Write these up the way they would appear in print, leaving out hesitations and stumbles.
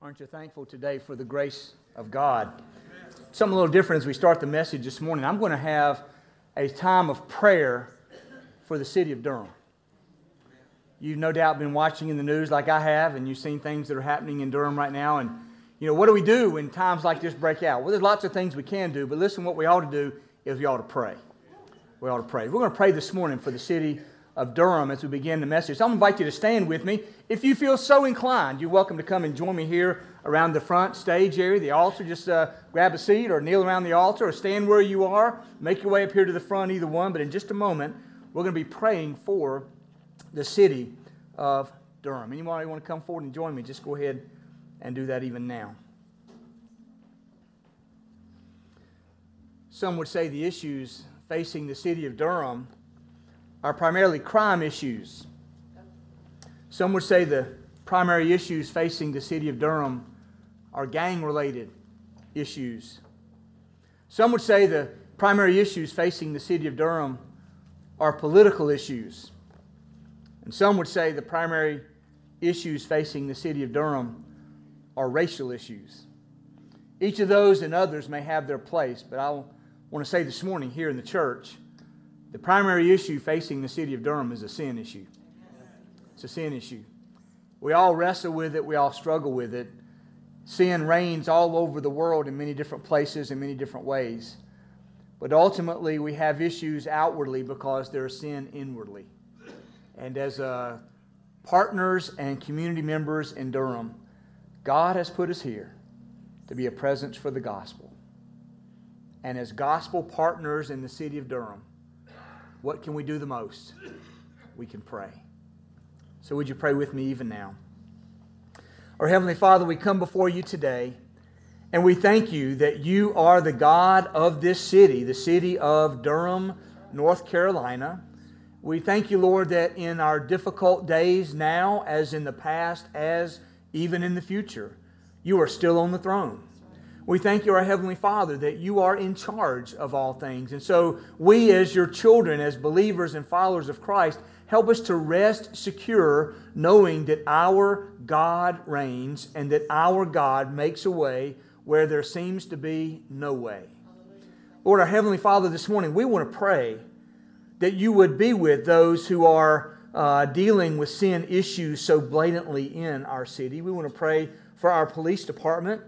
Aren't you thankful today for the grace of God? Something a little different as we start the message this morning. I'm going to have a time of prayer for the city of Durham. You've no doubt been watching in the news like I have, and you've seen things that are happening in Durham right now. And, you know, what do we do when times like this break out? Well, there's lots of things we can do, but listen, what we ought to do is we ought to pray. We ought to pray. We're going to pray this morning for the city of Durham as we begin the message. I'm going to invite you to stand with me. If you feel so inclined, you're welcome to come and join me here around the front stage area, the altar. Just grab a seat or kneel around the altar or stand where you are. Make your way up here to the front, either one. But in just a moment, we're going to be praying for the city of Durham. Anybody want to come forward and join me? Just go ahead and do that even now. Some would say the issues facing the city of Durham are primarily crime issues. Some would say the primary issues facing the city of Durham are gang-related issues. Some would say the primary issues facing the city of Durham are political issues. And some would say the primary issues facing the city of Durham are racial issues. Each of those and others may have their place, but I want to say this morning here in the church, the primary issue facing the city of Durham is a sin issue. It's a sin issue. We all wrestle with it. We all struggle with it. Sin reigns all over the world in many different places in many different ways. But ultimately, we have issues outwardly because there is sin inwardly. And as partners and community members in Durham, God has put us here to be a presence for the gospel. And as gospel partners in the city of Durham, what can we do the most? We can pray. So would you pray with me even now? Our Heavenly Father, we come before you today, and we thank you that you are the God of this city, the city of Durham, North Carolina. We thank you, Lord, that in our difficult days now, as in the past, as even in the future, you are still on the throne. We thank you, our Heavenly Father, that you are in charge of all things. And so we, as your children, as believers and followers of Christ, help us to rest secure, knowing that our God reigns and that our God makes a way where there seems to be no way. Lord, our Heavenly Father, this morning, we want to pray that you would be with those who are dealing with sin issues so blatantly in our city. We want to pray for our police department,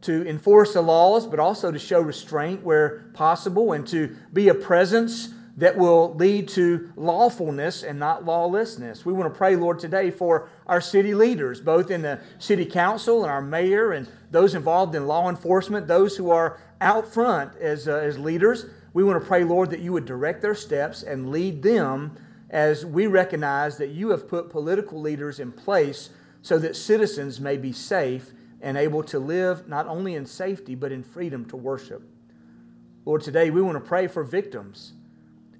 to enforce the laws, but also to show restraint where possible and to be a presence that will lead to lawfulness and not lawlessness. We want to pray, Lord, today for our city leaders, both in the city council and our mayor and those involved in law enforcement, those who are out front as leaders. We want to pray, Lord, that you would direct their steps and lead them as we recognize that you have put political leaders in place so that citizens may be safe and able to live not only in safety, but in freedom to worship. Lord, today we want to pray for victims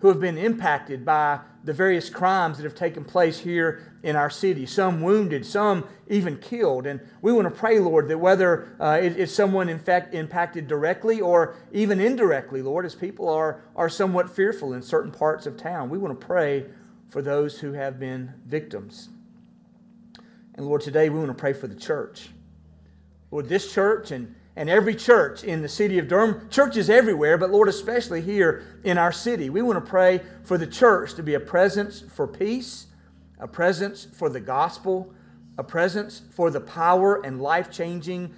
who have been impacted by the various crimes that have taken place here in our city, some wounded, some even killed. And we want to pray, Lord, that whether it's someone in fact impacted directly or even indirectly, Lord, as people are somewhat fearful in certain parts of town, we want to pray for those who have been victims. And Lord, today we want to pray for the church. Lord, this church and every church in the city of Durham, churches everywhere, but Lord, especially here in our city, we want to pray for the church to be a presence for peace, a presence for the gospel, a presence for the power and life-changing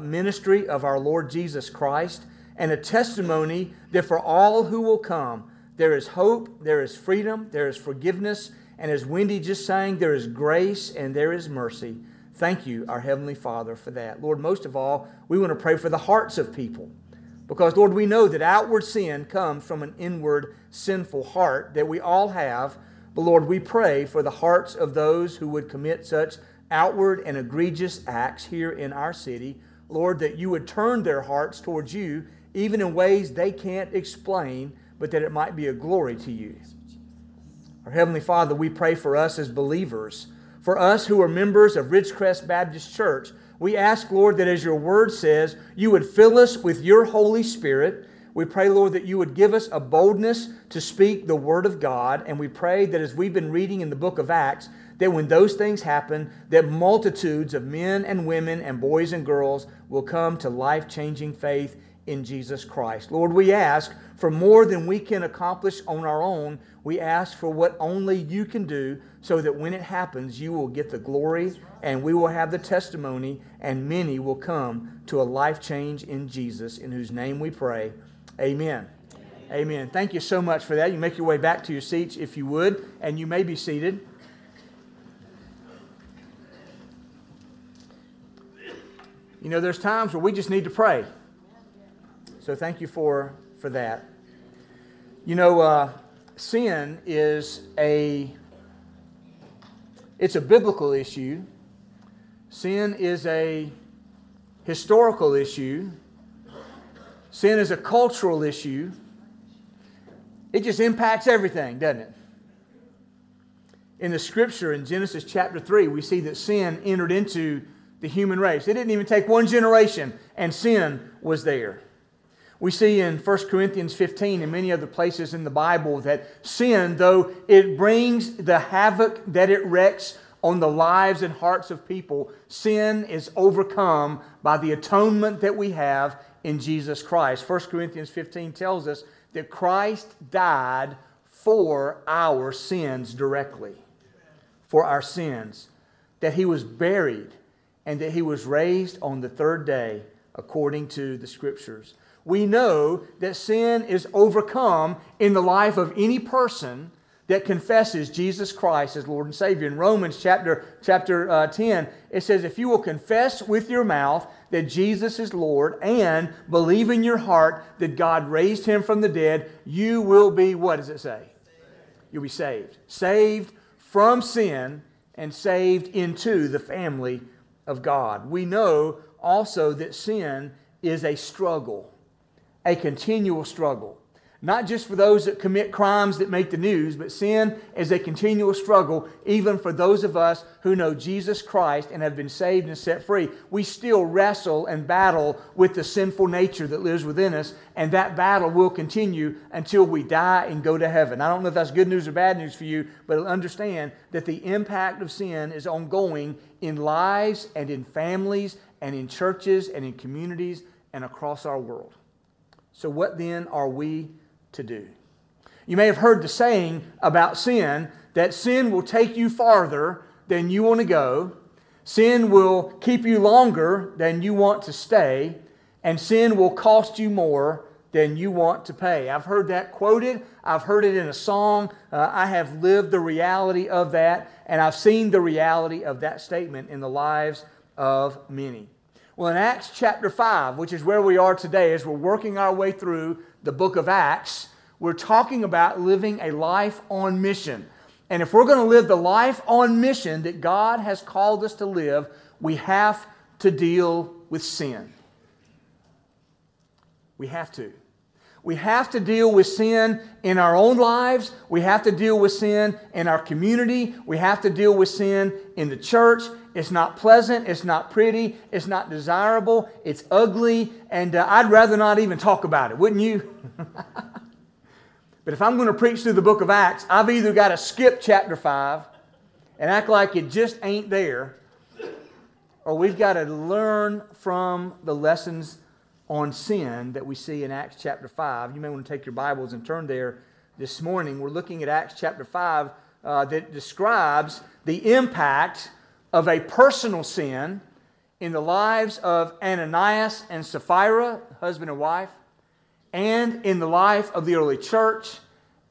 ministry of our Lord Jesus Christ, and a testimony that for all who will come, there is hope, there is freedom, there is forgiveness, and as Wendy just sang, there is grace and there is mercy. Thank you, our Heavenly Father, for that. Lord, most of all, we want to pray for the hearts of people because, Lord, we know that outward sin comes from an inward sinful heart that we all have. But, Lord, we pray for the hearts of those who would commit such outward and egregious acts here in our city. Lord, that you would turn their hearts towards you, even in ways they can't explain, but that it might be a glory to you. Our Heavenly Father, we pray for us as believers. For us who are members of Ridgecrest Baptist Church, we ask, Lord, that as your word says, you would fill us with your Holy Spirit. We pray, Lord, that you would give us a boldness to speak the word of God. And we pray that as we've been reading in the book of Acts, that when those things happen, that multitudes of men and women and boys and girls will come to life-changing faith in Jesus Christ. Lord, we ask for more than we can accomplish on our own. We ask for what only you can do so that when it happens, you will get the glory and we will have the testimony and many will come to a life change in Jesus, in whose name we pray. Amen. Amen. Thank you so much for that. You make your way back to your seats if you would, and you may be seated. You know, there's times where we just need to pray. So thank you for that. You know, sin is it's a biblical issue. Sin is a historical issue. Sin is a cultural issue. It just impacts everything, doesn't it? In the scripture, in Genesis chapter 3, we see that sin entered into the human race. It didn't even take one generation, and sin was there. We see in 1 Corinthians 15 and many other places in the Bible that sin, though it brings the havoc that it wreaks on the lives and hearts of people, sin is overcome by the atonement that we have in Jesus Christ. 1 Corinthians 15 tells us that Christ died for our sins directly, for our sins, that He was buried, and that He was raised on the third day, according to the Scriptures. We know that sin is overcome in the life of any person that confesses Jesus Christ as Lord and Savior. In Romans chapter 10, it says, if you will confess with your mouth that Jesus is Lord and believe in your heart that God raised Him from the dead, you will be, what does it say? You'll be saved. Saved from sin and saved into the family of God. We know also that sin is a struggle, a continual struggle. Not just for those that commit crimes that make the news, but sin is a continual struggle, even for those of us who know Jesus Christ and have been saved and set free. We still wrestle and battle with the sinful nature that lives within us, and that battle will continue until we die and go to heaven. I don't know if that's good news or bad news for you, but understand that the impact of sin is ongoing in lives and in families and in churches and in communities and across our world. So what then are we to do? You may have heard the saying about sin, that sin will take you farther than you want to go. Sin will keep you longer than you want to stay. And sin will cost you more than you want to pay. I've heard that quoted. I've heard it in a song. I have lived the reality of that. And I've seen the reality of that statement in the lives of many. Well, in Acts chapter 5, which is where we are today, as we're working our way through the book of Acts, we're talking about living a life on mission. And if we're going to live the life on mission that God has called us to live, we have to deal with sin. We have to. We have to deal with sin in our own lives. We have to deal with sin in our community. We have to deal with sin in the church. It's not pleasant, it's not pretty, it's not desirable, it's ugly, and I'd rather not even talk about it, wouldn't you? But if I'm going to preach through the book of Acts, I've either got to skip chapter 5 and act like it just ain't there, or we've got to learn from the lessons on sin that we see in Acts chapter 5. You may want to take your Bibles and turn there this morning. We're looking at Acts chapter 5 that describes the impact of a personal sin in the lives of Ananias and Sapphira, husband and wife, and in the life of the early church,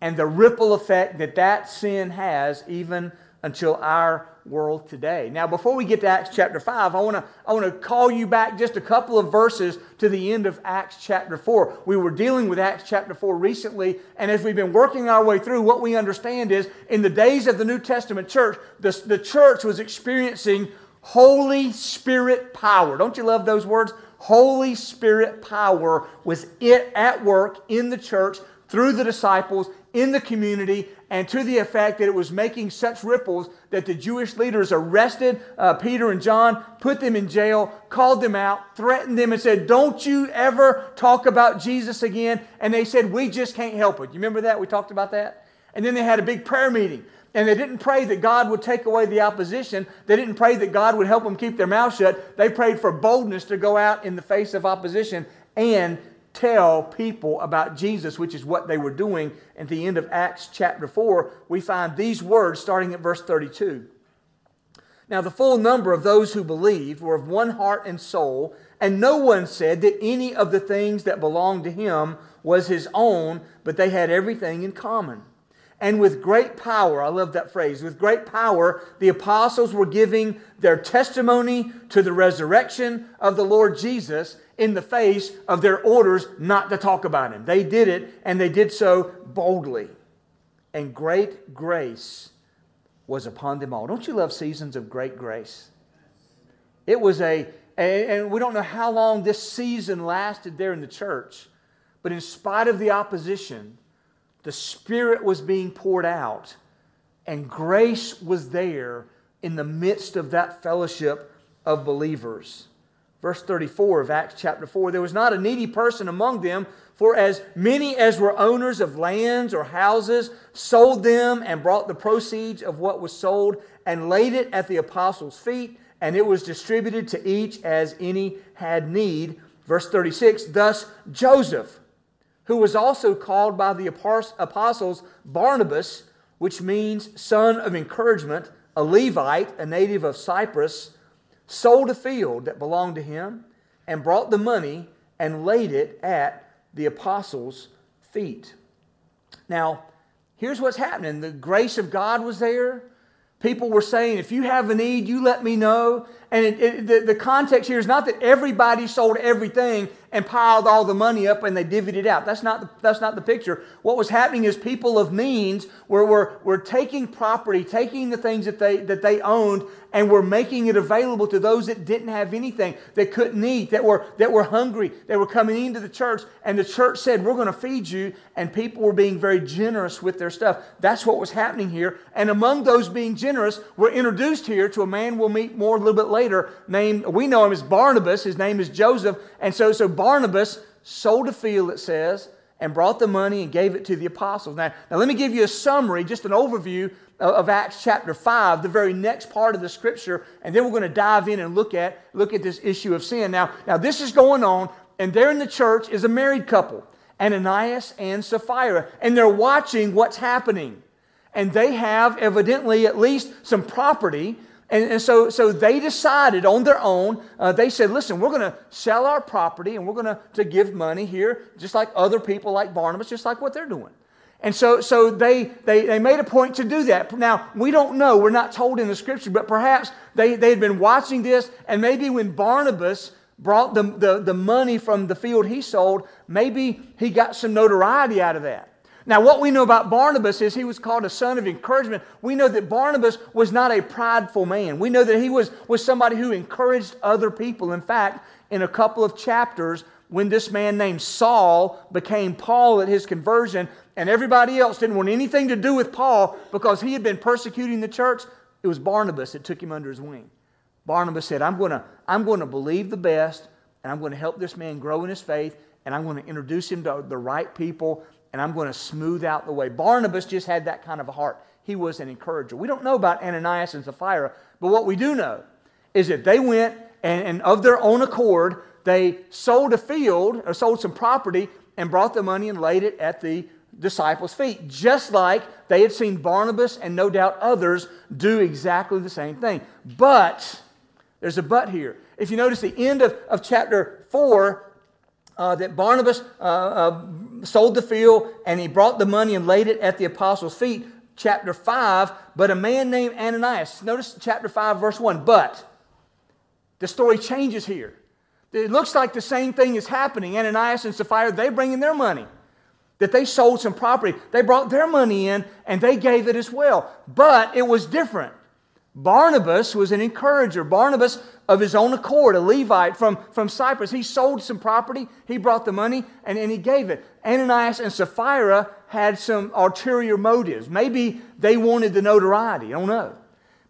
and the ripple effect that that sin has even until our world today. Now, before we get to Acts chapter 5, I want to call you back just a couple of verses to the end of Acts chapter 4. We were dealing with Acts chapter 4 recently, and as we've been working our way through, what we understand is in the days of the New Testament church, the church was experiencing Holy Spirit power. Don't you love those words? Holy Spirit power was it at work in the church through the disciples, in the community, and to the effect that it was making such ripples that the Jewish leaders arrested Peter and John, put them in jail, called them out, threatened them and said, don't you ever talk about Jesus again. And they said, we just can't help it. You remember that? We talked about that. And then they had a big prayer meeting. And they didn't pray that God would take away the opposition. They didn't pray that God would help them keep their mouth shut. They prayed for boldness to go out in the face of opposition and tell people about Jesus, which is what they were doing. At the end of Acts chapter 4, we find these words starting at verse 32. Now the full number of those who believed were of one heart and soul, and no one said that any of the things that belonged to him was his own, but they had everything in common. And with great power, I love that phrase, with great power, the apostles were giving their testimony to the resurrection of the Lord Jesus in the face of their orders not to talk about him. They did it, and they did so boldly. And great grace was upon them all. Don't you love seasons of great grace? It was and we don't know how long this season lasted there in the church, but in spite of the opposition, the Spirit was being poured out, and grace was there in the midst of that fellowship of believers. Verse 34 of Acts chapter 4, there was not a needy person among them, for as many as were owners of lands or houses sold them and brought the proceeds of what was sold and laid it at the apostles' feet, and it was distributed to each as any had need. Verse 36, thus Joseph, who was also called by the apostles Barnabas, which means son of encouragement, a Levite, a native of Cyprus, sold a field that belonged to him and brought the money and laid it at the apostles' feet. Now, here's what's happening. The grace of God was there. People were saying, if you have a need, you let me know. And the context here is not that everybody sold everything and piled all the money up and they divvied it out. That's not the picture. What was happening is people of means were taking property, taking the things that they owned, and were making it available to those that didn't have anything, that couldn't eat, that were hungry. They were coming into the church, and the church said, we're going to feed you, and people were being very generous with their stuff. That's what was happening here. And among those being generous, we're introduced here to a man we'll meet more a little bit later, named, we know him as Barnabas, his name is Joseph, and so Barnabas sold a field, it says, and brought the money and gave it to the apostles. Now let me give you a summary, just an overview of Acts chapter 5, the very next part of the scripture, and then we're going to dive in and look at this issue of sin. Now this is going on, and there in the church is a married couple, Ananias and Sapphira, and they're watching what's happening. And they have evidently at least some property. And so they decided on their own, they said, listen, we're going to sell our property and we're going to give money here, just like other people like Barnabas, just like what they're doing. And so they made a point to do that. Now, we don't know. We're not told in the scripture, but perhaps they had been watching this, and maybe when Barnabas brought the money from the field he sold, maybe he got some notoriety out of that. Now, what we know about Barnabas is he was called a son of encouragement. We know that Barnabas was not a prideful man. We know that he was somebody who encouraged other people. In fact, in a couple of chapters, when this man named Saul became Paul at his conversion, and everybody else didn't want anything to do with Paul because he had been persecuting the church, it was Barnabas that took him under his wing. Barnabas said, I'm going to believe the best, and I'm going to help this man grow in his faith, and I'm going to introduce him to the right people, and I'm going to smooth out the way. Barnabas just had that kind of a heart. He was an encourager. We don't know about Ananias and Sapphira, but what we do know is that they went and of their own accord, they sold a field or sold some property and brought the money and laid it at the disciples' feet, just like they had seen Barnabas and no doubt others do exactly the same thing. But, there's a but here. If you notice the end of chapter 4, that Barnabas sold the field and he brought the money and laid it at the apostles' feet. Chapter 5, but a man named Ananias. Notice chapter 5, verse 1. But the story changes here. It looks like the same thing is happening. Ananias and Sapphira, they bring in their money. That they sold some property. They brought their money in and they gave it as well. But it was different. Barnabas was an encourager. Barnabas, of his own accord, a Levite from Cyprus, he sold some property, he brought the money, and he gave it. Ananias and Sapphira had some ulterior motives. Maybe they wanted the notoriety. I don't know.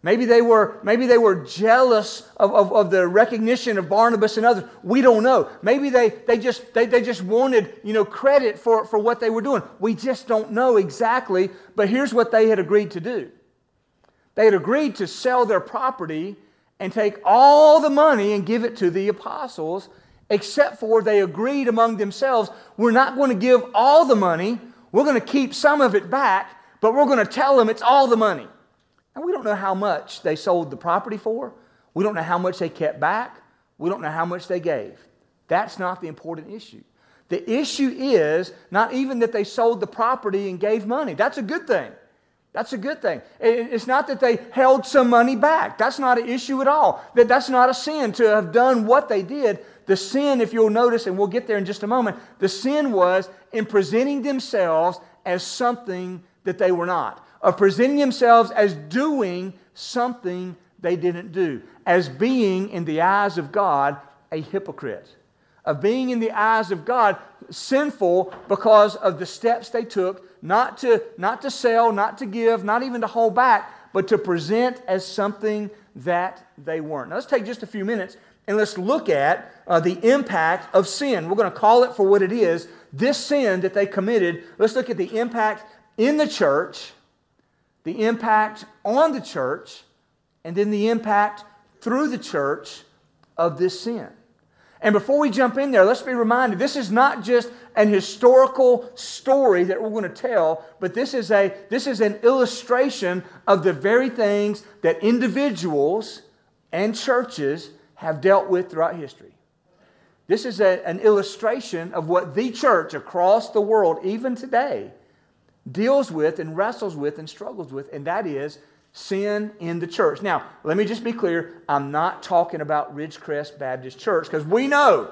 Maybe they were jealous of the recognition of Barnabas and others. We don't know. Maybe they just wanted, credit for what they were doing. We just don't know exactly, but here's what they had agreed to do. They had agreed to sell their property and take all the money and give it to the apostles, except for they agreed among themselves, we're not going to give all the money, we're going to keep some of it back, but we're going to tell them it's all the money. And we don't know how much they sold the property for. We don't know how much they kept back. We don't know how much they gave. That's not the important issue. The issue is not even that they sold the property and gave money. That's a good thing. That's a good thing. It's not that they held some money back. That's not an issue at all. That's not a sin to have done what they did. The sin, if you'll notice, and we'll get there in just a moment, the sin was in presenting themselves as something that they were not, of presenting themselves as doing something they didn't do, as being, in the eyes of God, a hypocrite, of being, in the eyes of God, sinful because of the steps they took, not to sell, not to give, not even to hold back, but to present as something that they weren't. Now, let's take just a few minutes and let's look at the impact of sin. We're going to call it for what it is, this sin that they committed. Let's look at the impact in the church, the impact on the church, and then the impact through the church of this sin. And before we jump in there, let's be reminded, this is not just an historical story that we're going to tell, but this is an illustration of the very things that individuals and churches have dealt with throughout history. This is an illustration of what the church across the world, even today, deals with and wrestles with and struggles with, and that is sin in the church. Now, let me just be clear, I'm not talking about Ridgecrest Baptist Church, because we know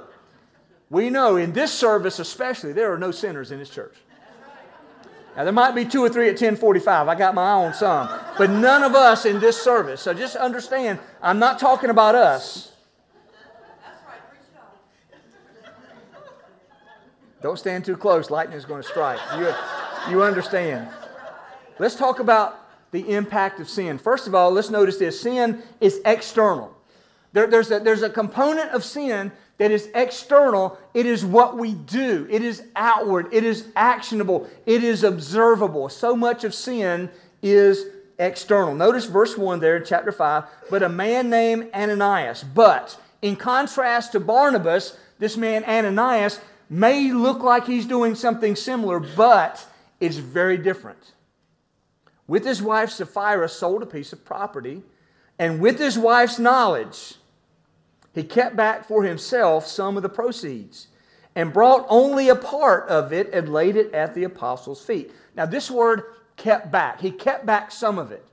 in this service especially, there are no sinners in this church. Now, there might be two or three at 10:45. I got my eye on some. But none of us in this service. So just understand, I'm not talking about us. That's right, preach it on. Don't stand too close. Lightning's going to strike. You understand. Let's talk about the impact of sin. First of all, let's notice this. Sin is external. There's a component of sin that is external. It is what we do. It is outward. It is actionable. It is observable. So much of sin is external. Notice verse 1 there in chapter 5. But a man named Ananias. But in contrast to Barnabas, this man Ananias may look like he's doing something similar, but it's very different. With his wife, Sapphira sold a piece of property, and with his wife's knowledge, he kept back for himself some of the proceeds and brought only a part of it and laid it at the apostles' feet. Now, this word, kept back. He kept back some of it.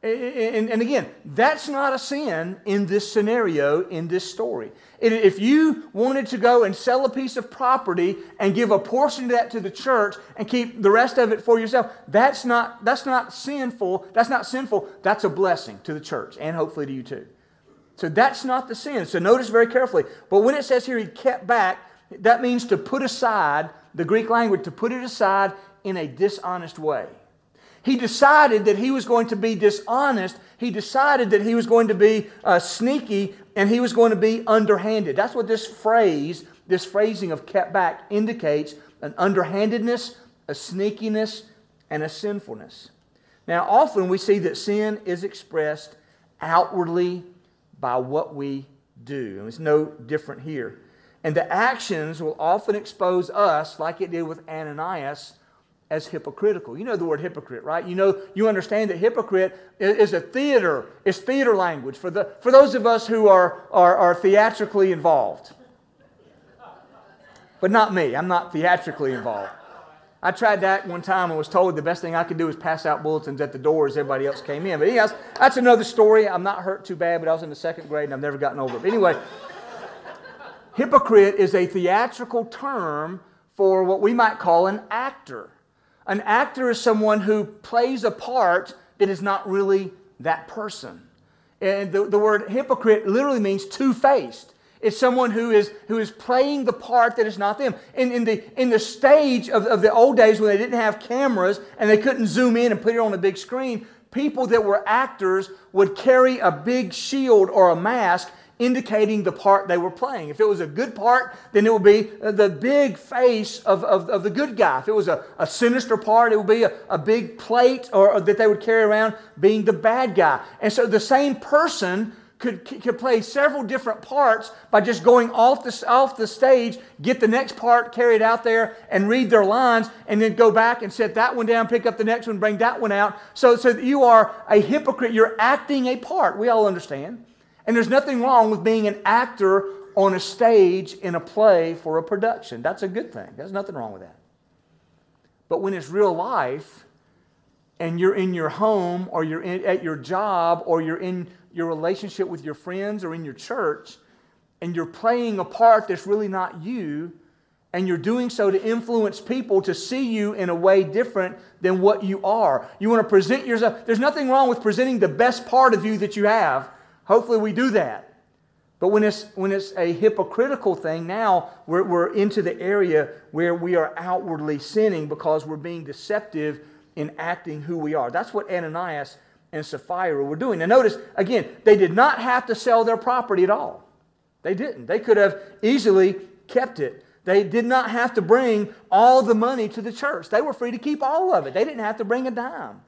And again, that's not a sin in this scenario, in this story. If you wanted to go and sell a piece of property and give a portion of that to the church and keep the rest of it for yourself, that's not sinful. That's not sinful. That's a blessing to the church and hopefully to you too. So that's not the sin. So notice very carefully. But when it says here he kept back, that means to put aside, the Greek language, to put it aside in a dishonest way. He decided that he was going to be dishonest. He decided that he was going to be sneaky, and he was going to be underhanded. That's what this phrase, this phrasing of kept back indicates, an underhandedness, a sneakiness, and a sinfulness. Now, often we see that sin is expressed outwardly by what we do. And it's no different here. And the actions will often expose us, like it did with Ananias, as hypocritical. You know the word hypocrite, right? You understand that hypocrite is a theater. It's theater language for those of us who are theatrically involved. But not me. I'm not theatrically involved. I tried that one time and was told the best thing I could do was pass out bulletins at the door as everybody else came in. But anyways, that's another story. I'm not hurt too bad, but I was in the second grade and I've never gotten over it. But anyway, hypocrite is a theatrical term for what we might call an actor. An actor is someone who plays a part that is not really that person. And the word hypocrite literally means two-faced. It's someone who is playing the part that is not them. In the stage of the old days when they didn't have cameras and they couldn't zoom in and put it on a big screen, people that were actors would carry a big shield or a mask indicating the part they were playing. If it was a good part, then it would be the big face of the good guy. If it was a sinister part, it would be a big plate or that they would carry around being the bad guy. And so the same person could play several different parts by just going off the stage, get the next part carried out there and read their lines, and then go back and set that one down, pick up the next one, bring that one out. So that you are a hypocrite. You're acting a part. We all understand. And there's nothing wrong with being an actor on a stage in a play for a production. That's a good thing. There's nothing wrong with that. But when it's real life, and you're in your home, or you're at your job, or you're in your relationship with your friends or in your church, and you're playing a part that's really not you, and you're doing so to influence people to see you in a way different than what you are. You want to present yourself. There's nothing wrong with presenting the best part of you that you have. Hopefully we do that. But when it's a hypocritical thing, now we're into the area where we are outwardly sinning because we're being deceptive in acting who we are. That's what Ananias and Sapphira were doing. Now notice, again, they did not have to sell their property at all. They didn't. They could have easily kept it. They did not have to bring all the money to the church. They were free to keep all of it. They didn't have to bring a dime.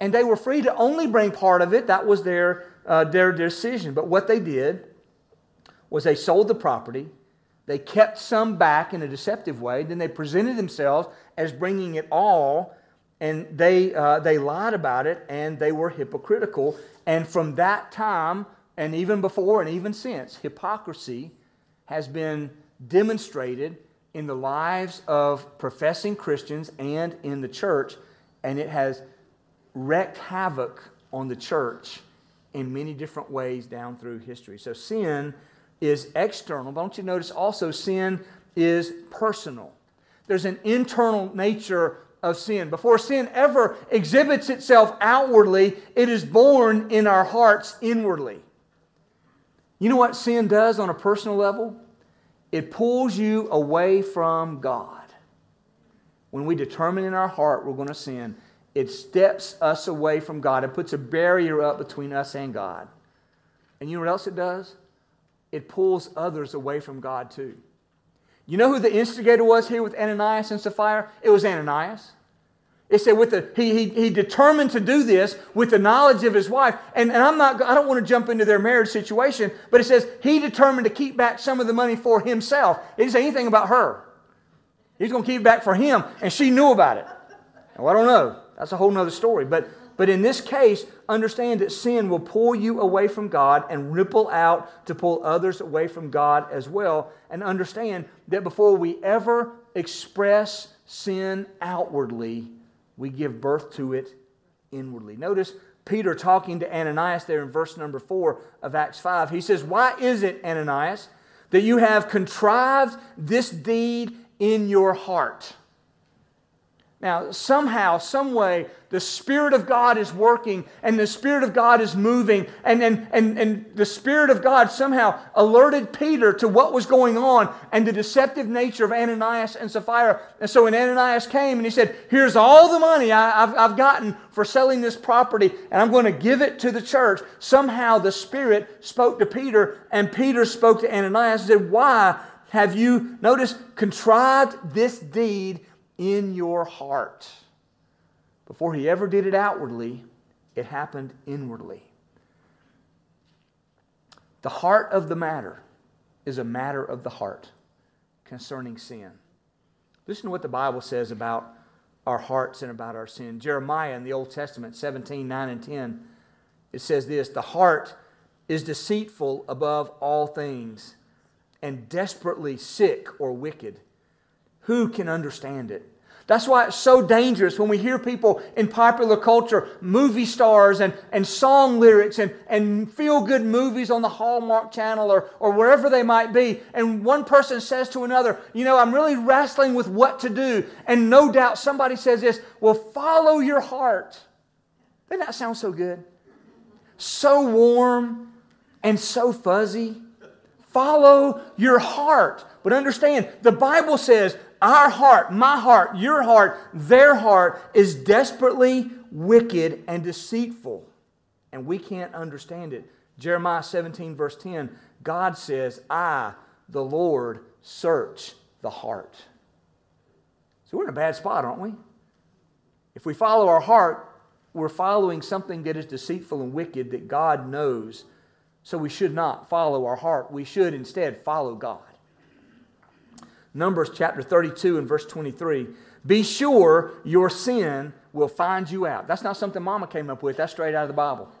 And they were free to only bring part of it. That was their decision. But what they did was they sold the property. They kept some back in a deceptive way. Then they presented themselves as bringing it all. And they lied about it, and they were hypocritical. And from that time, and even before and even since, hypocrisy has been demonstrated in the lives of professing Christians and in the church, and it has wreaked havoc on the church in many different ways down through history. So sin is external, but don't you notice also sin is personal. There's an internal nature of sin. Before sin ever exhibits itself outwardly, it is born in our hearts inwardly. You know what sin does on a personal level? It pulls you away from God. When we determine in our heart we're going to sin, it steps us away from God. It puts a barrier up between us and God. And you know what else it does? It pulls others away from God too. You know who the instigator was here with Ananias and Sapphira? It was Ananias. It said he determined to do this with the knowledge of his wife. And I don't want to jump into their marriage situation, but it says he determined to keep back some of the money for himself. It didn't say anything about her. He's going to keep it back for him, and she knew about it. Now, I don't know. That's a whole other story. But in this case, understand that sin will pull you away from God and ripple out to pull others away from God as well. And understand that before we ever express sin outwardly, we give birth to it inwardly. Notice Peter talking to Ananias there in verse number 4 of Acts 5. He says, "Why is it, Ananias, that you have contrived this deed in your heart?" Now, somehow, some way, the Spirit of God is working, and the Spirit of God is moving, and the Spirit of God somehow alerted Peter to what was going on and the deceptive nature of Ananias and Sapphira. And so when Ananias came and he said, "Here's all the money I've gotten for selling this property, and I'm going to give it to the church," somehow the Spirit spoke to Peter, and Peter spoke to Ananias and said, "Why have you, notice, contrived this deed in your heart?" Before he ever did it outwardly, it happened inwardly. The heart of the matter is a matter of the heart concerning sin. Listen to what the Bible says about our hearts and about our sin. Jeremiah in the Old Testament, 17:9 and 10, it says this, "The heart is deceitful above all things and desperately sick or wicked. Who can understand it?" That's why it's so dangerous when we hear people in popular culture, movie stars and song lyrics and feel-good movies on the Hallmark Channel or wherever they might be, and one person says to another, "You know, I'm really wrestling with what to do." And no doubt somebody says this, "Well, follow your heart." Doesn't that sound so good? So warm and so fuzzy. Follow your heart. But understand, the Bible says, our heart, my heart, your heart, their heart is desperately wicked and deceitful. And we can't understand it. Jeremiah 17 verse 10 God says, I, the Lord, search the heart. So we're in a bad spot, aren't we? If we follow our heart, we're following something that is deceitful and wicked that God knows. So we should not follow our heart. We should instead follow God. Numbers chapter 32 and verse 23. Be sure your sin will find you out. That's not something Mama came up with. That's straight out of the Bible.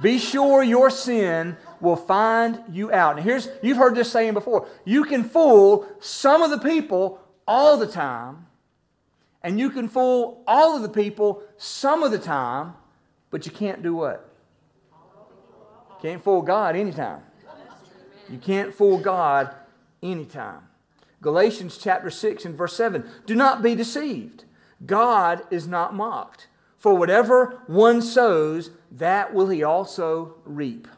Be sure your sin will find you out. And you've heard this saying before. You can fool some of the people all the time, and you can fool all of the people some of the time, but you can't do what? You can't fool God anytime. You can't fool God anytime. Galatians chapter 6 and verse 7. Do not be deceived. God is not mocked. For whatever one sows, that will he also reap.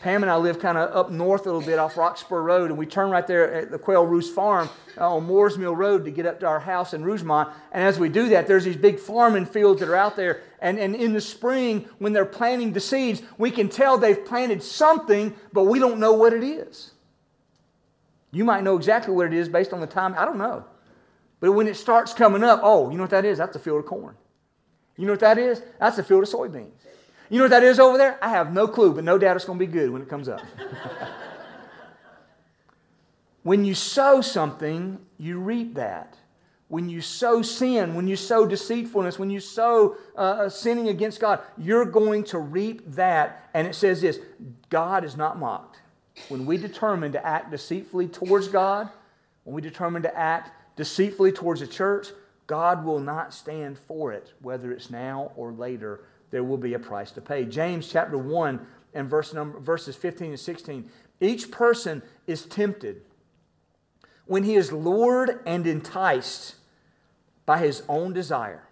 Pam and I live kind of up north a little bit off Rockspur Road, and we turn right there at the Quail Roost Farm on Moorsmill Road to get up to our house in Rougemont. And as we do that, there's these big farming fields that are out there. And in the spring, when they're planting the seeds, we can tell they've planted something, but we don't know what it is. You might know exactly what it is based on the time. I don't know. But when it starts coming up, oh, you know what that is? That's a field of corn. You know what that is? That's a field of soybeans. You know what that is over there? I have no clue, but no doubt it's going to be good when it comes up. When you sow something, you reap that. When you sow sin, when you sow deceitfulness, when you sow sinning against God, you're going to reap that. And it says this, God is not mocked. When we determine to act deceitfully towards God, when we determine to act deceitfully towards the church, God will not stand for it, whether it's now or later. There will be a price to pay. James chapter 1 and verses 15 and 16. Each person is tempted when he is lured and enticed by his own desire.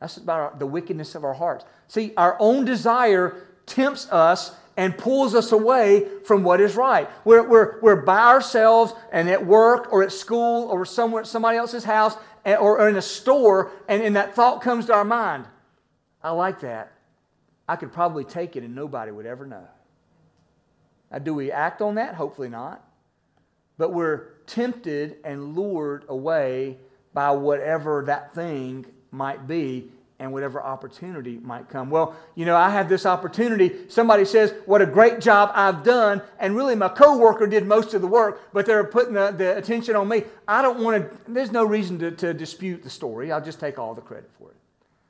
That's about the wickedness of our hearts. See, our own desire tempts us and pulls us away from what is right. We're by ourselves and at work or at school or somewhere at somebody else's house or in a store, and that thought comes to our mind. I like that. I could probably take it and nobody would ever know. Now, do we act on that? Hopefully not. But we're tempted and lured away by whatever that thing might be and whatever opportunity might come. Well, you know, I have this opportunity. Somebody says, what a great job I've done. And really my coworker did most of the work, but they're putting the attention on me. I don't want to, there's no reason to dispute the story. I'll just take all the credit for it.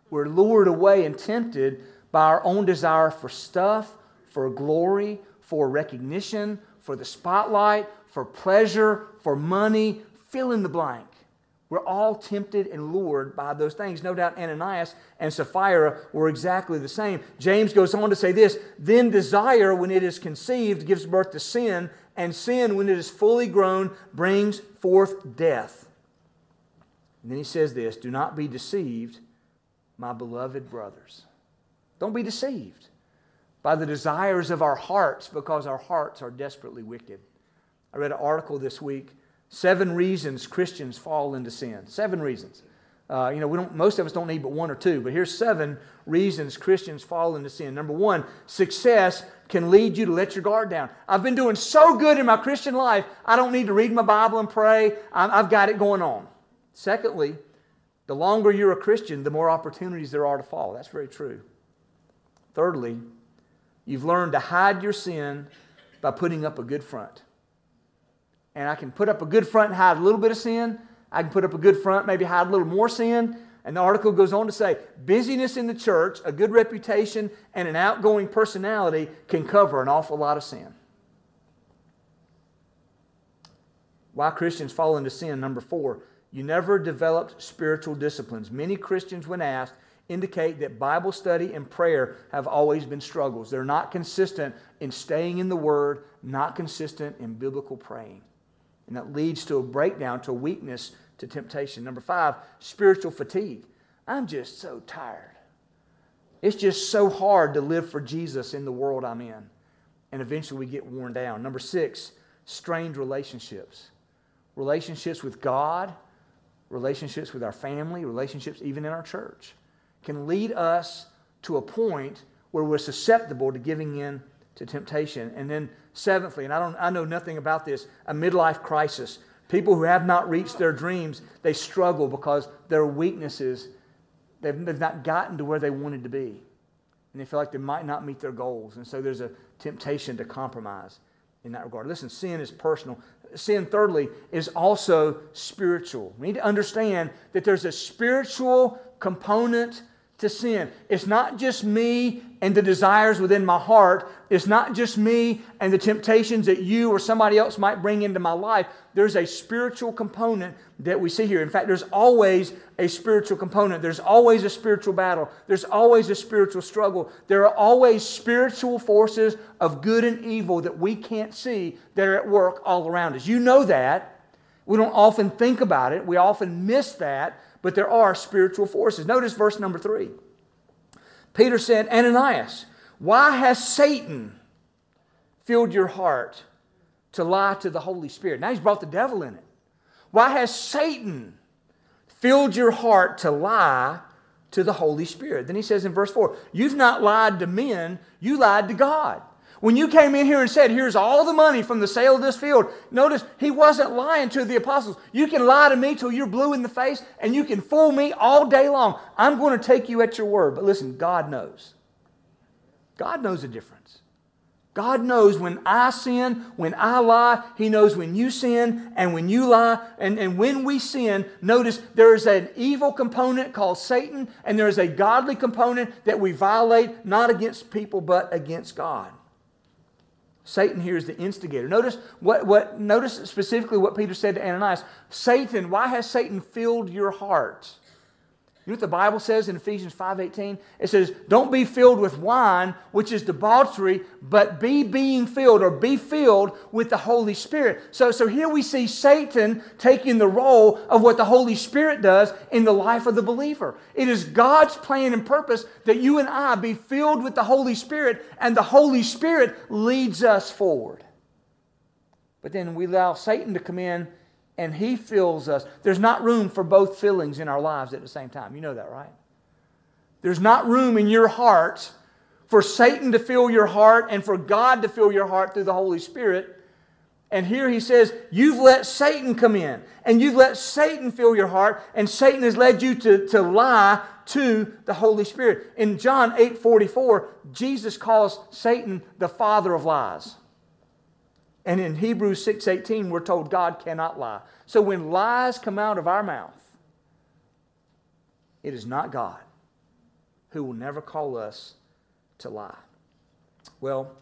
We're lured away and tempted by our own desire for stuff, for glory, for recognition, for the spotlight, for pleasure, for money. Fill in the blank. We're all tempted and lured by those things. No doubt Ananias and Sapphira were exactly the same. James goes on to say this, then desire, when it is conceived, gives birth to sin, and sin, when it is fully grown, brings forth death. And then he says this, do not be deceived, my beloved brothers. Don't be deceived by the desires of our hearts, because our hearts are desperately wicked. I read an article this week, 7 reasons Christians fall into sin. 7 reasons. Most of us don't need but 1 or 2, but here's 7 reasons Christians fall into sin. Number 1, success can lead you to let your guard down. I've been doing so good in my Christian life, I don't need to read my Bible and pray. I've got it going on. Secondly, the longer you're a Christian, the more opportunities there are to fall. That's very true. Thirdly, you've learned to hide your sin by putting up a good front. And I can put up a good front and hide a little bit of sin. I can put up a good front, maybe hide a little more sin. And the article goes on to say, busyness in the church, a good reputation, and an outgoing personality can cover an awful lot of sin. Why Christians fall into sin, number 4. You never developed spiritual disciplines. Many Christians, when asked, indicate that Bible study and prayer have always been struggles. They're not consistent in staying in the Word, not consistent in biblical praying. And that leads to a breakdown, to weakness, to temptation. Number 5, spiritual fatigue. I'm just so tired. It's just so hard to live for Jesus in the world I'm in. And eventually we get worn down. Number 6, strained relationships. Relationships with God, relationships with our family, relationships even in our church, can lead us to a point where we're susceptible to giving in to temptation. And then Seventhly, and I know nothing about this, a midlife crisis. People who have not reached their dreams, they struggle because their weaknesses, they've not gotten to where they wanted to be. And they feel like they might not meet their goals. And so there's a temptation to compromise in that regard. Listen, sin is personal. Sin, thirdly, is also spiritual. We need to understand that there's a spiritual component to sin. It's not just me and the desires within my heart. It's not just me and the temptations that you or somebody else might bring into my life. There's a spiritual component that we see here. In fact, there's always a spiritual component. There's always a spiritual battle. There's always a spiritual struggle. There are always spiritual forces of good and evil that we can't see that are at work all around us. You know that. We don't often think about it. We often miss that. But there are spiritual forces. Notice verse number 3. Peter said, Ananias, why has Satan filled your heart to lie to the Holy Spirit? Now he's brought the devil in it. Why has Satan filled your heart to lie to the Holy Spirit? Then he says in verse 4, you've not lied to men, you lied to God. When you came in here and said, here's all the money from the sale of this field, notice he wasn't lying to the apostles. You can lie to me till you're blue in the face, and you can fool me all day long. I'm going to take you at your word. But listen, God knows. God knows the difference. God knows when I sin, when I lie. He knows when you sin and when you lie. And when we sin, notice there is an evil component called Satan, and there is a godly component that we violate, not against people, but against God. Satan here is the instigator. Notice notice specifically what Peter said to Ananias. Satan, why has Satan filled your heart? You know what the Bible says in Ephesians 5:18? It says, don't be filled with wine, which is debauchery, but be filled with the Holy Spirit. So here we see Satan taking the role of what the Holy Spirit does in the life of the believer. It is God's plan and purpose that you and I be filled with the Holy Spirit, and the Holy Spirit leads us forward. But then we allow Satan to come in, and he fills us. There's not room for both fillings in our lives at the same time. You know that, right? There's not room in your heart for Satan to fill your heart and for God to fill your heart through the Holy Spirit. And here he says, you've let Satan come in, and you've let Satan fill your heart, and Satan has led you to lie to the Holy Spirit. In John 8:44, Jesus calls Satan the father of lies. And in Hebrews 6:18, we're told God cannot lie. So when lies come out of our mouth, it is not God, who will never call us to lie. Well,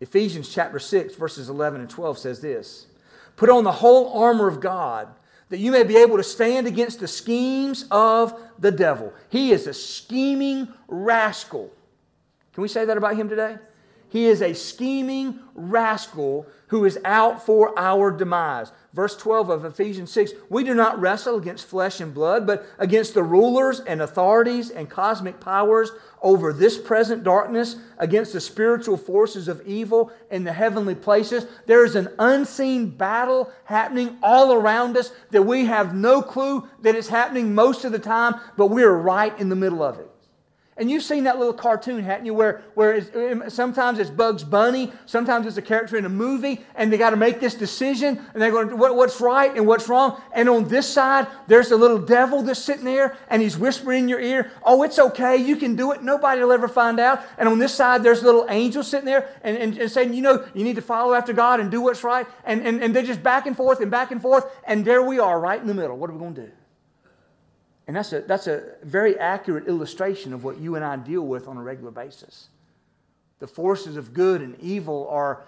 Ephesians chapter 6, verses 11 and 12 says this, put on the whole armor of God, that you may be able to stand against the schemes of the devil. He is a scheming rascal. Can we say that about him today? He is a scheming rascal who is out for our demise. Verse 12 of Ephesians 6, we do not wrestle against flesh and blood, but against the rulers and authorities and cosmic powers over this present darkness, against the spiritual forces of evil in the heavenly places. There is an unseen battle happening all around us that we have no clue that it's happening most of the time, but we're right in the middle of it. And you've seen that little cartoon, haven't you, where sometimes it's Bugs Bunny, sometimes it's a character in a movie, and they got to make this decision, and they're going, what's right and what's wrong? And on this side, there's a little devil that's sitting there, and he's whispering in your ear, oh, it's okay, you can do it, nobody will ever find out. And on this side, there's a little angel sitting there and saying, you know, you need to follow after God and do what's right. And they're just back and forth, and there we are right in the middle. What are we going to do? And that's a very accurate illustration of what you and I deal with on a regular basis. The forces of good and evil are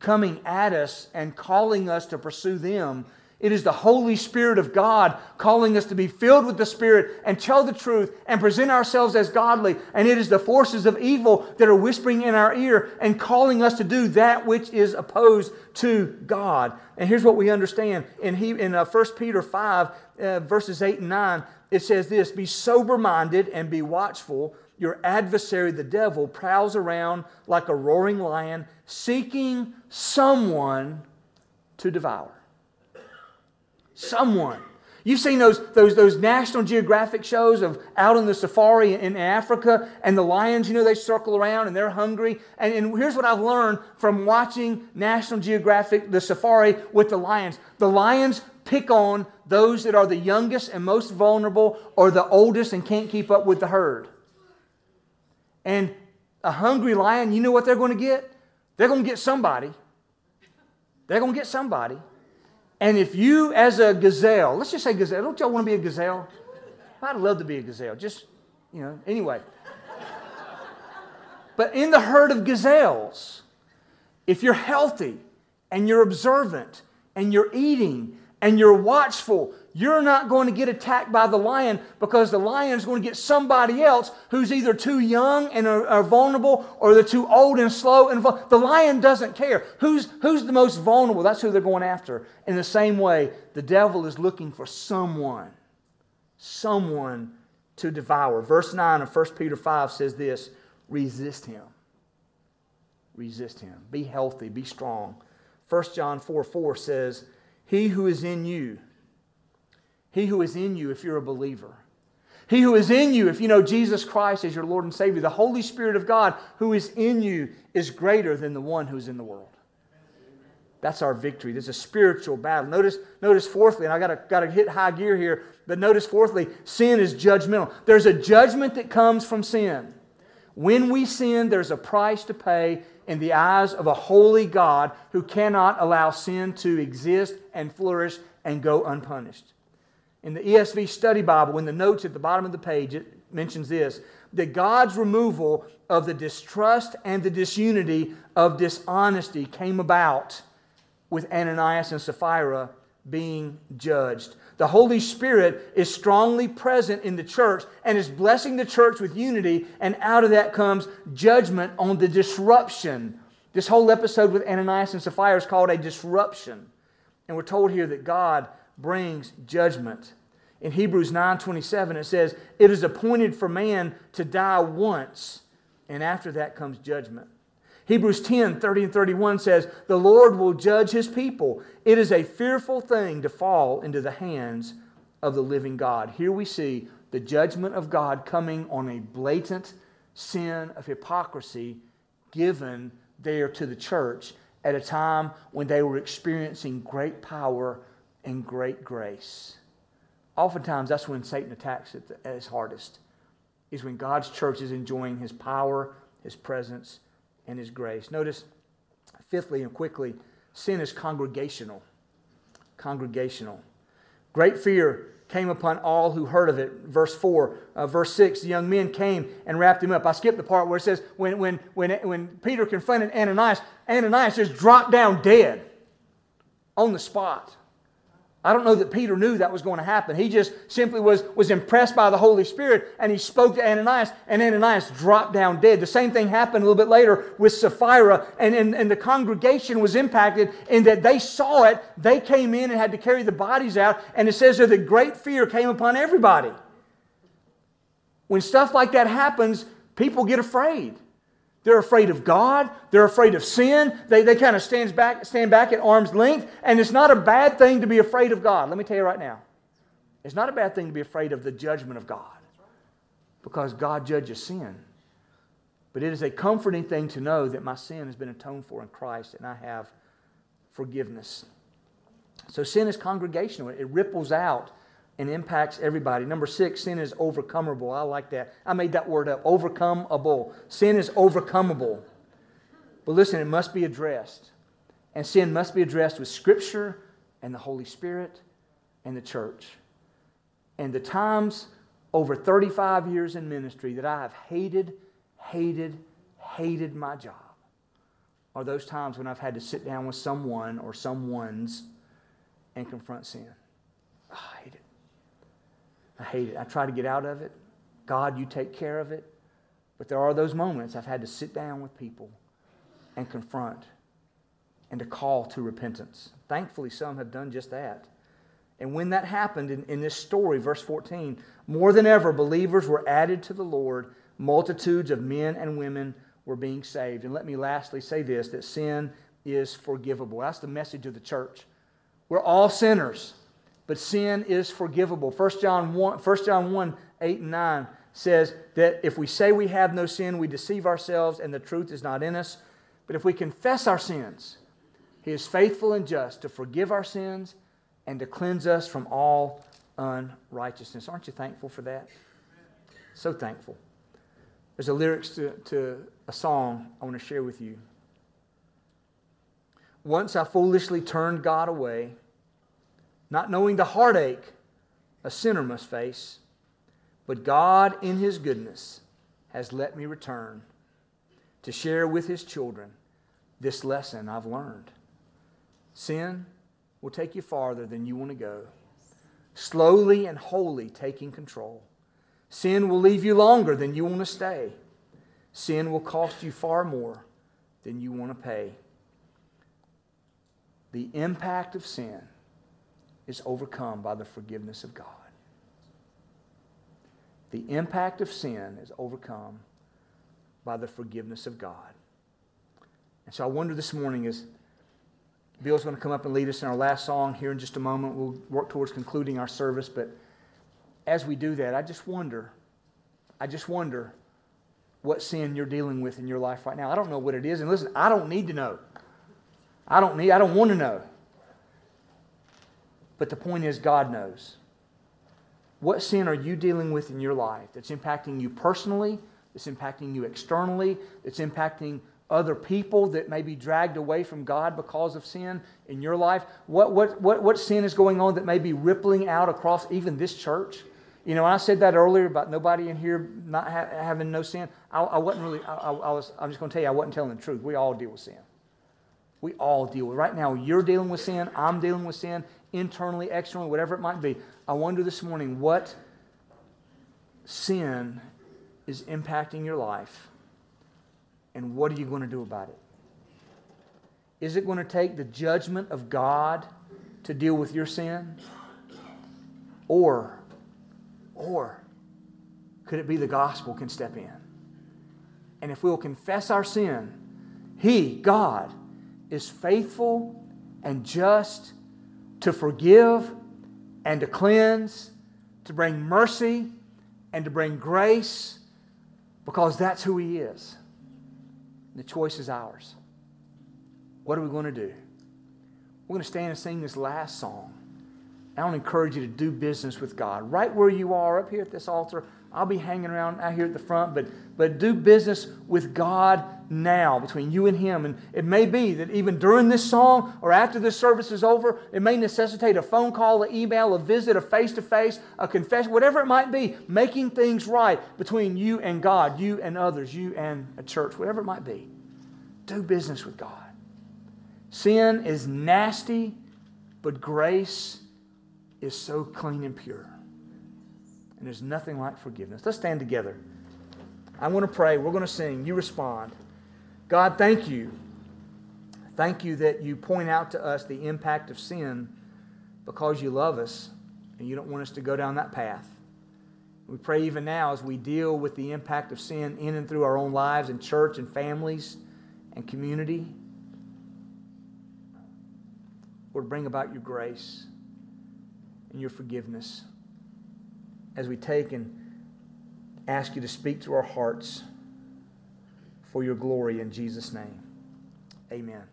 coming at us and calling us to pursue them. It is the Holy Spirit of God calling us to be filled with the Spirit and tell the truth and present ourselves as godly. And it is the forces of evil that are whispering in our ear and calling us to do that which is opposed to God. And here's what we understand. In 1 Peter 5, verses 8 and 9, it says this, be sober-minded and be watchful. Your adversary, the devil, prowls around like a roaring lion, seeking someone to devour. Someone. You've seen those National Geographic shows of out on the safari in Africa, and the lions, they circle around and they're hungry. And here's what I've learned from watching National Geographic, the safari with the lions. The lions pick on those that are the youngest and most vulnerable, or the oldest and can't keep up with the herd. And a hungry lion, you know what they're going to get? They're going to get somebody. They're going to get somebody. And if you, as a gazelle, let's just say gazelle. Don't y'all want to be a gazelle? I'd love to be a gazelle. Just, anyway. But in the herd of gazelles, if you're healthy and you're observant and you're eating and you're watchful, you're not going to get attacked by the lion, because the lion's going to get somebody else who's either too young and are vulnerable, or they're too old and slow. And the lion doesn't care. Who's the most vulnerable? That's who they're going after. In the same way, the devil is looking for someone to devour. Verse 9 of 1 Peter 5 says this: resist him. Resist him. Be healthy. Be strong. 1 John 4:4 says, He who is in you if you're a believer. He who is in you if you know Jesus Christ as your Lord and Savior. The Holy Spirit of God who is in you is greater than the one who's in the world. That's our victory. There's a spiritual battle. Notice fourthly, and I got to hit high gear here, but notice fourthly, sin is judgmental. There's a judgment that comes from sin. When we sin, there's a price to pay in the eyes of a holy God who cannot allow sin to exist and flourish and go unpunished. In the ESV Study Bible, in the notes at the bottom of the page, it mentions this: that God's removal of the distrust and the disunity of dishonesty came about with Ananias and Sapphira being judged. The Holy Spirit is strongly present in the church and is blessing the church with unity, and out of that comes judgment on the disruption. This whole episode with Ananias and Sapphira is called a disruption. And we're told here that God brings judgment. In Hebrews 9:27 it says, "It is appointed for man to die once, and after that comes judgment." Hebrews 10:30-31 says, "The Lord will judge His people. It is a fearful thing to fall into the hands of the living God." Here we see the judgment of God coming on a blatant sin of hypocrisy given there to the church at a time when they were experiencing great power and great grace. Oftentimes that's when Satan attacks at his hardest, is when God's church is enjoying His power, His presence, and His grace. Notice, fifthly and quickly, sin is congregational. Congregational. Great fear came upon all who heard of it. Verse 4, verse 6, the young men came and wrapped him up. I skipped the part where it says when Peter confronted Ananias, Ananias just dropped down dead on the spot. I don't know that Peter knew that was going to happen. He just simply was impressed by the Holy Spirit, and he spoke to Ananias, and Ananias dropped down dead. The same thing happened a little bit later with Sapphira, and the congregation was impacted in that they saw it. They came in and had to carry the bodies out, and it says that the great fear came upon everybody. When stuff like that happens, people get afraid. They're afraid of God. They're afraid of sin. They kind of stand back at arm's length. And it's not a bad thing to be afraid of God. Let me tell you right now. It's not a bad thing to be afraid of the judgment of God, because God judges sin. But it is a comforting thing to know that my sin has been atoned for in Christ and I have forgiveness. So sin is congregational. It ripples out and impacts everybody. Number 6, sin is overcomeable. I like that. I made that word up. Overcomeable. Sin is overcomeable. But listen, it must be addressed. And sin must be addressed with Scripture and the Holy Spirit and the church. And the times over 35 years in ministry that I have hated my job are those times when I've had to sit down with someone or someone's and confront sin. Oh, I hate it. I hate it. I try to get out of it. God, you take care of it. But there are those moments I've had to sit down with people and confront and to call to repentance. Thankfully, some have done just that. And when that happened in this story, verse 14, more than ever, believers were added to the Lord. Multitudes of men and women were being saved. And let me lastly say this, that sin is forgivable. That's the message of the church. We're all sinners. but sin is forgivable. 1 John 1:8-9 says that if we say we have no sin, we deceive ourselves and the truth is not in us. But if we confess our sins, He is faithful and just to forgive our sins and to cleanse us from all unrighteousness. Aren't you thankful for that? So thankful. There's a lyrics to a song I want to share with you. Once I foolishly turned God away, not knowing the heartache a sinner must face, but God in His goodness has let me return to share with His children this lesson I've learned. Sin will take you farther than you want to go, slowly and wholly taking control. Sin will leave you longer than you want to stay. Sin will cost you far more than you want to pay. The impact of sin is overcome by the forgiveness of God. The impact of sin is overcome by the forgiveness of God. And so I wonder this morning, as Bill's going to come up and lead us in our last song here in just a moment, we'll work towards concluding our service, but as we do that, I just wonder what sin you're dealing with in your life right now. I don't know what it is. And listen, I don't need to know. I don't want to know. But the point is, God knows. What sin are you dealing with in your life that's impacting you personally, that's impacting you externally, that's impacting other people that may be dragged away from God because of sin in your life? What sin is going on that may be rippling out across even this church? You know, I said that earlier about nobody in here not having no sin. I'm just going to tell you, I wasn't telling the truth. We all deal with sin. We all deal with. Right now, you're dealing with sin. I'm dealing with sin, internally, externally, whatever it might be. I wonder this morning what sin is impacting your life, and what are you going to do about it? Is it going to take the judgment of God to deal with your sin? Or could it be the gospel can step in? And if we'll confess our sin, He, God, is faithful and just to forgive and to cleanse, to bring mercy and to bring grace, because that's who He is. The choice is ours. What are we going to do? We're going to stand and sing this last song. I want to encourage you to do business with God. Right where you are, up here at this altar, I'll be hanging around out here at the front, but do business with God now, between you and Him. And it may be that even during this song or after this service is over, it may necessitate a phone call, an email, a visit, a face-to-face, a confession, whatever it might be, making things right between you and God, you and others, you and a church, whatever it might be. Do business with God. Sin is nasty, but grace is so clean and pure. And there's nothing like forgiveness. Let's stand together. I want to pray. We're going to sing. You respond. God, thank you. Thank you that you point out to us the impact of sin because you love us and you don't want us to go down that path. We pray even now as we deal with the impact of sin in and through our own lives and church and families and community, Lord, bring about your grace and your forgiveness as we take and ask you to speak to our hearts for your glory in Jesus' name. Amen.